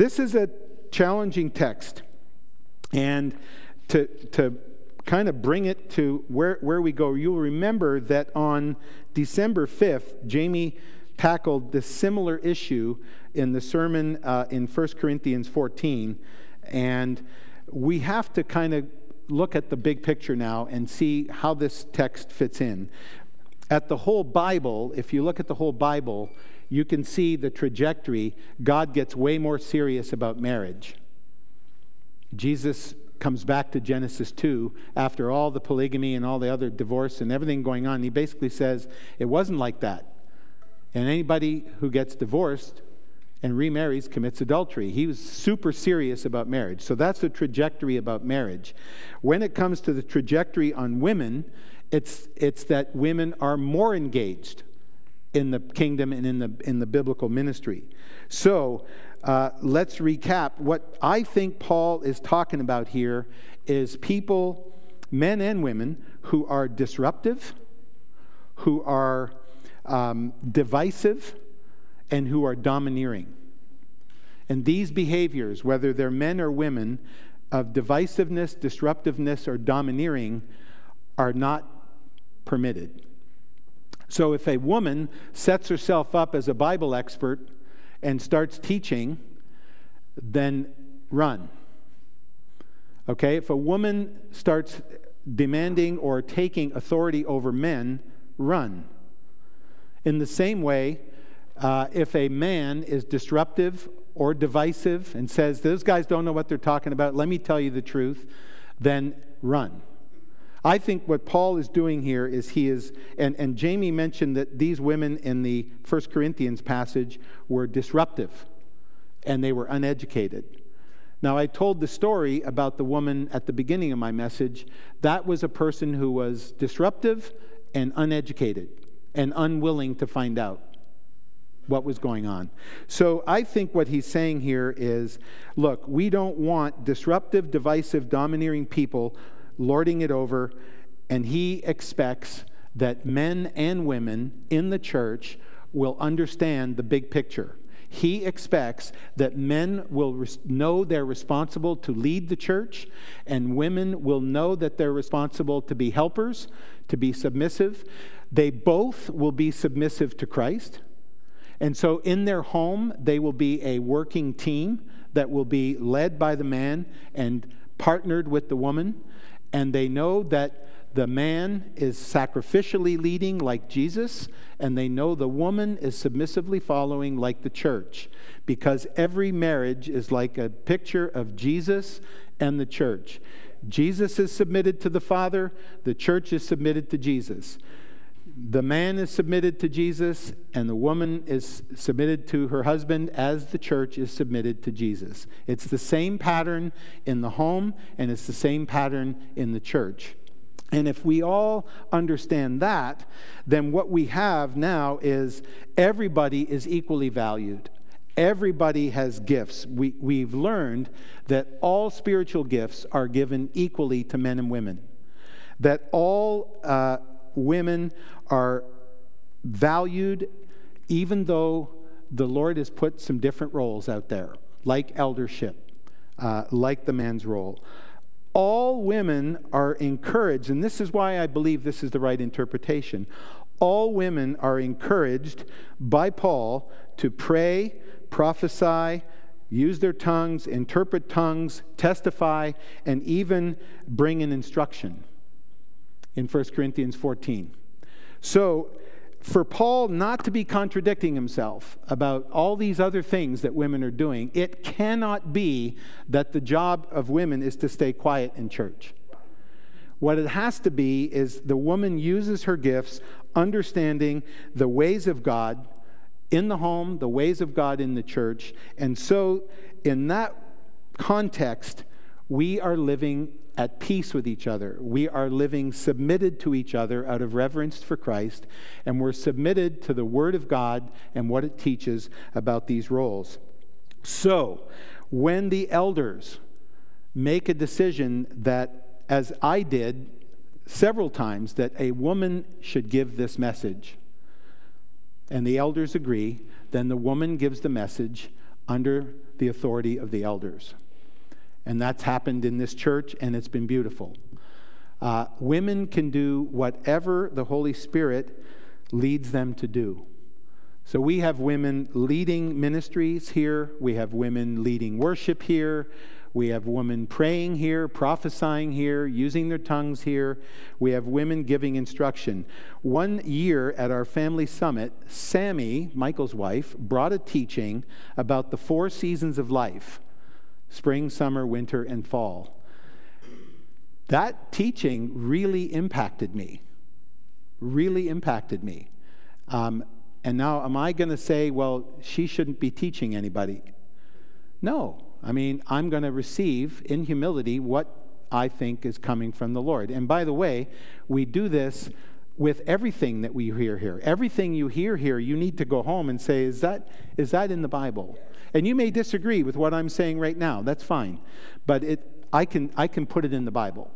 this is a challenging text, and to to kind of bring it to where, where we go. You'll remember that on December fifth, Jamie tackled this similar issue in the sermon uh, in First Corinthians fourteen, and we have to kind of look at the big picture now and see how this text fits in. At the whole Bible, if you look at the whole Bible, you can see the trajectory. God gets way more serious about marriage. Jesus comes back to Genesis two after all the polygamy and all the other divorce and everything going on. He basically says it wasn't like that. And anybody who gets divorced and remarries commits adultery. He was super serious about marriage. So that's the trajectory about marriage. When it comes to the trajectory on women, It's it's that women are more engaged in the kingdom and in the in the biblical ministry. So uh, let's recap. What I think Paul is talking about here is people, men and women, who are disruptive, who are um, divisive, and who are domineering. And these behaviors, whether they're men or women, of divisiveness, disruptiveness, or domineering, are not permitted. So if a woman sets herself up as a Bible expert and starts teaching, then run. Okay? If a woman starts demanding or taking authority over men, run. In the same way, uh, if a man is disruptive or divisive and says, those guys don't know what they're talking about, let me tell you the truth, then run. I think what Paul is doing here is he is, and, and Jamie mentioned that these women in the First Corinthians passage were disruptive and they were uneducated. Now, I told the story about the woman at the beginning of my message. That was a person who was disruptive and uneducated and unwilling to find out what was going on. So I think what he's saying here is, look, we don't want disruptive, divisive, domineering people lording it over, and he expects that men and women in the church will understand the big picture. He expects that men will res- know they're responsible to lead the church, and women will know that they're responsible to be helpers, to be submissive. They both will be submissive to Christ. And so in their home, they will be a working team that will be led by the man and partnered with the woman. And they know that the man is sacrificially leading like Jesus, and they know the woman is submissively following like the church, because every marriage is like a picture of Jesus and the church. Jesus is submitted to the Father, the church is submitted to Jesus. The man is submitted to Jesus, and the woman is submitted to her husband as the church is submitted to Jesus. It's the same pattern in the home, and it's the same pattern in the church. And if we all understand that, then what we have now is everybody is equally valued. Everybody has gifts. We, we've learned that all spiritual gifts are given equally to men and women, that all uh, women are valued, even though the Lord has put some different roles out there, like eldership, uh, like the man's role. All women are encouraged, and this is why I believe this is the right interpretation. All women are encouraged by Paul to pray, prophesy, use their tongues, interpret tongues, testify, and even bring in instruction. In First Corinthians fourteen. So for Paul not to be contradicting himself about all these other things that women are doing, it cannot be that the job of women is to stay quiet in church. What it has to be is the woman uses her gifts, understanding the ways of God in the home, the ways of God in the church. And so in that context, we are living at peace with each other. We are living submitted to each other out of reverence for Christ, and we're submitted to the Word of God and what it teaches about these roles. So, when the elders make a decision that, as I did several times, that a woman should give this message, and the elders agree, then the woman gives the message under the authority of the elders. And that's happened in this church, and it's been beautiful. Uh, women can do whatever the Holy Spirit leads them to do. So we have women leading ministries here. We have women leading worship here. We have women praying here, prophesying here, using their tongues here. We have women giving instruction. One year at our family summit, Sammy, Michael's wife, brought a teaching about the four seasons of life: spring, summer, winter, and fall. That teaching really impacted me. Really impacted me. Um, and now, am I going to say, well, she shouldn't be teaching anybody? No. I mean, I'm going to receive in humility what I think is coming from the Lord. And by the way, we do this with everything that we hear here. Everything you hear here, you need to go home and say, is that is that in the Bible? And you may disagree with what I'm saying right now. That's fine. But it, I can I can put it in the Bible.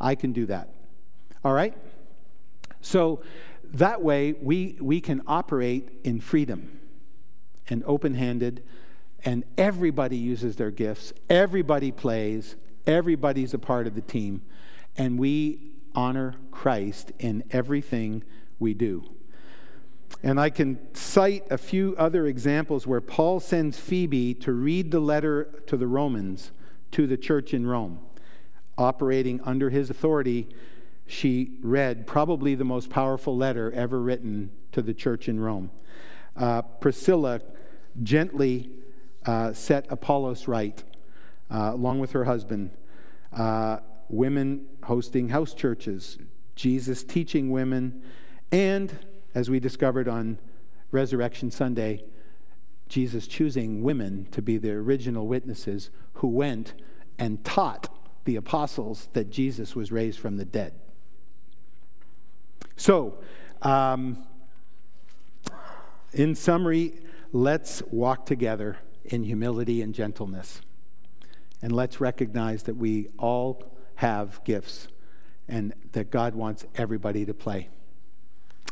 I can do that. All right? So that way we we can operate in freedom and open-handed, and everybody uses their gifts. Everybody plays. Everybody's a part of the team. And we honor Christ in everything we do. And I can cite a few other examples where Paul sends Phoebe to read the letter to the Romans to the church in Rome. Operating under his authority, she read probably the most powerful letter ever written to the church in Rome. Uh, Priscilla gently uh, set Apollos right, uh, along with her husband. Uh, women hosting house churches, Jesus teaching women, and as we discovered on Resurrection Sunday, Jesus choosing women to be the original witnesses who went and taught the apostles that Jesus was raised from the dead. So, um, in summary, let's walk together in humility and gentleness. And let's recognize that we all have gifts and that God wants everybody to play.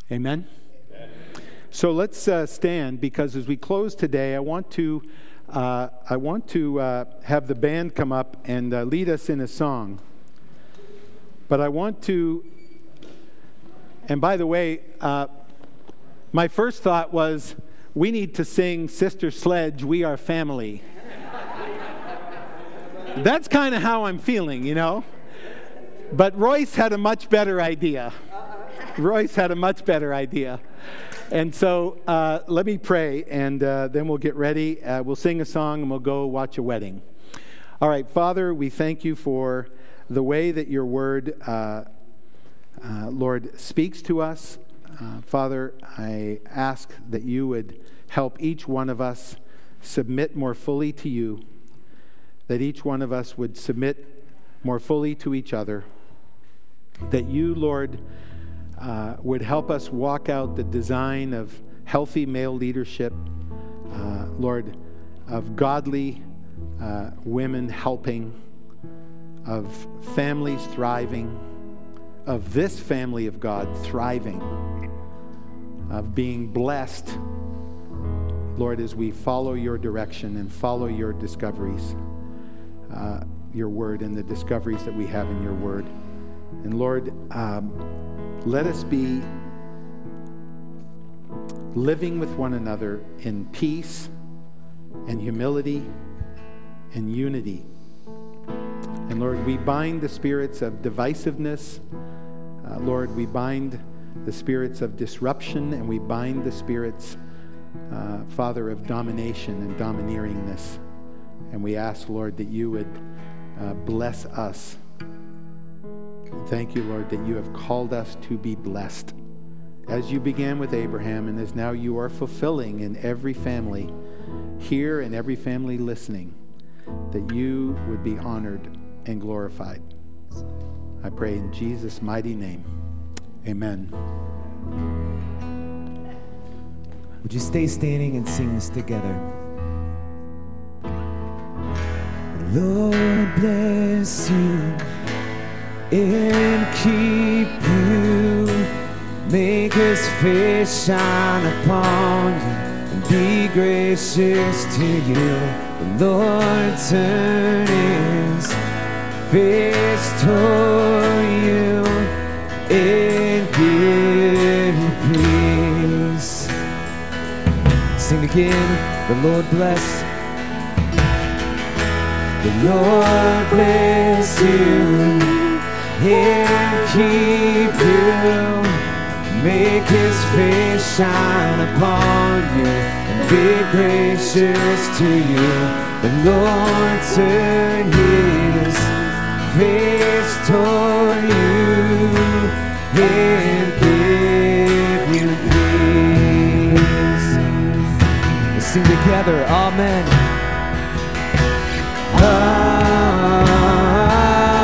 Amen? Amen. So let's uh, stand, because as we close today, I want to uh, I want to uh, have the band come up and uh, lead us in a song. But I want to, and by the way, uh, my first thought was we need to sing Sister Sledge, We Are Family. That's kind of how I'm feeling, you know. But Royce had a much better idea. Royce had a much better idea. And so uh, let me pray, and uh, then we'll get ready. Uh, we'll sing a song, and we'll go watch a wedding. All right, Father, we thank you for the way that your word, uh, uh, Lord, speaks to us. Uh, Father, I ask that you would help each one of us submit more fully to you, that each one of us would submit more fully to each other, that you, Lord, uh, would help us walk out the design of healthy male leadership, uh, Lord, of godly uh, women helping, of families thriving, of this family of God thriving, of being blessed, Lord, as we follow your direction and follow your discoveries. Uh, your word and the discoveries that we have in your word. And Lord, um, let us be living with one another in peace and humility and unity. And Lord, we bind the spirits of divisiveness. Uh, Lord, we bind the spirits of disruption, and we bind the spirits, uh, Father, of domination and domineeringness. And we ask, Lord, that you would uh, bless us. Thank you, Lord, that you have called us to be blessed. As you began with Abraham, and as now you are fulfilling in every family here and every family listening, that you would be honored and glorified. I pray in Jesus' mighty name. Amen. Would you stay standing and sing this together? Lord bless you and keep you. Make his face shine upon you and be gracious to you. The Lord turn his face toward you and give you peace. Sing again. The Lord bless. The Lord bless you and keep you. Make his face shine upon you and be gracious to you. The Lord turn his face toward you and give you peace. Let's sing together. Amen. Ah, ah, ah, ah.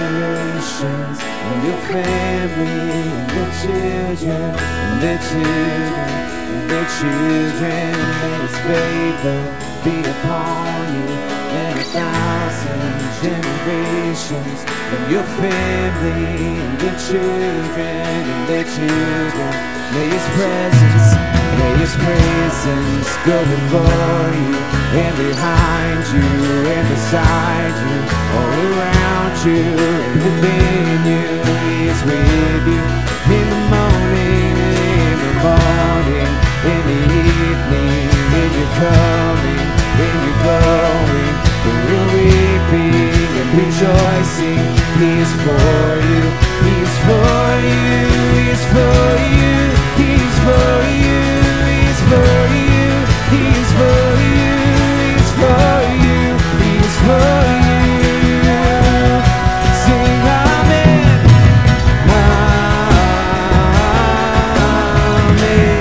generations, and your family, and your children, and their children, and their children. May His favor be upon you, and a thousand generations, and your family, and your children, and their children. May His presence, may His presence go before you, and behind you, and beside you, all around you, and within you. He is with you in the morning, in the morning, in the evening, in your coming, in your going, in your weeping and rejoicing. He is for you, He is for you, He is for you, He is for you. He's for you, He's for you, He's for you, He's for you. Sing amen, amen, amen, amen, amen, amen.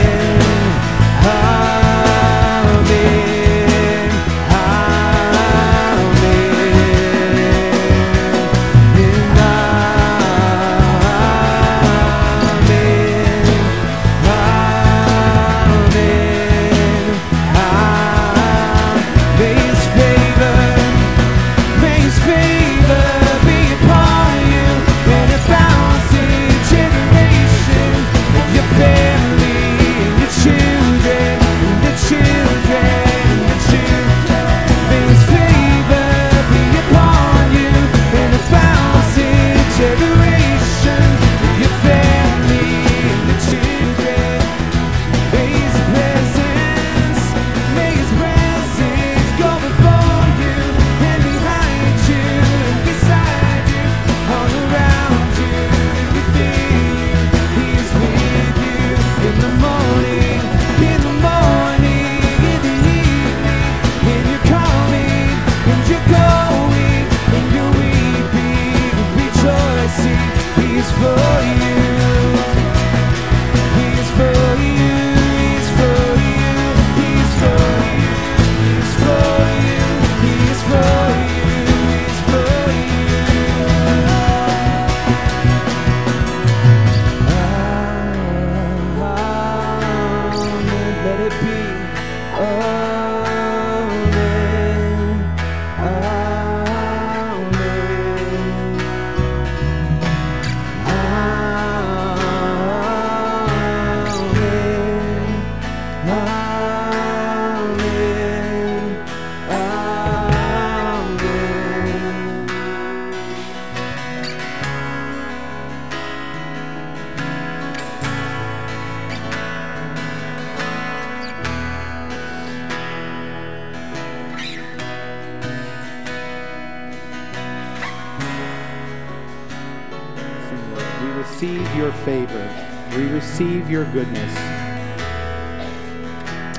Your goodness.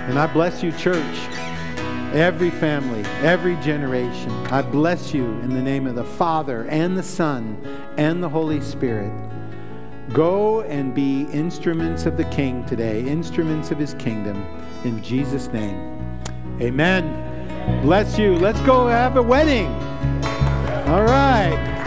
And I bless you, church, every family, every generation. I bless you in the name of the Father and the Son and the Holy Spirit. Go and be instruments of the King today, instruments of His kingdom. In Jesus' name, amen. Bless you. Let's go have a wedding. All right.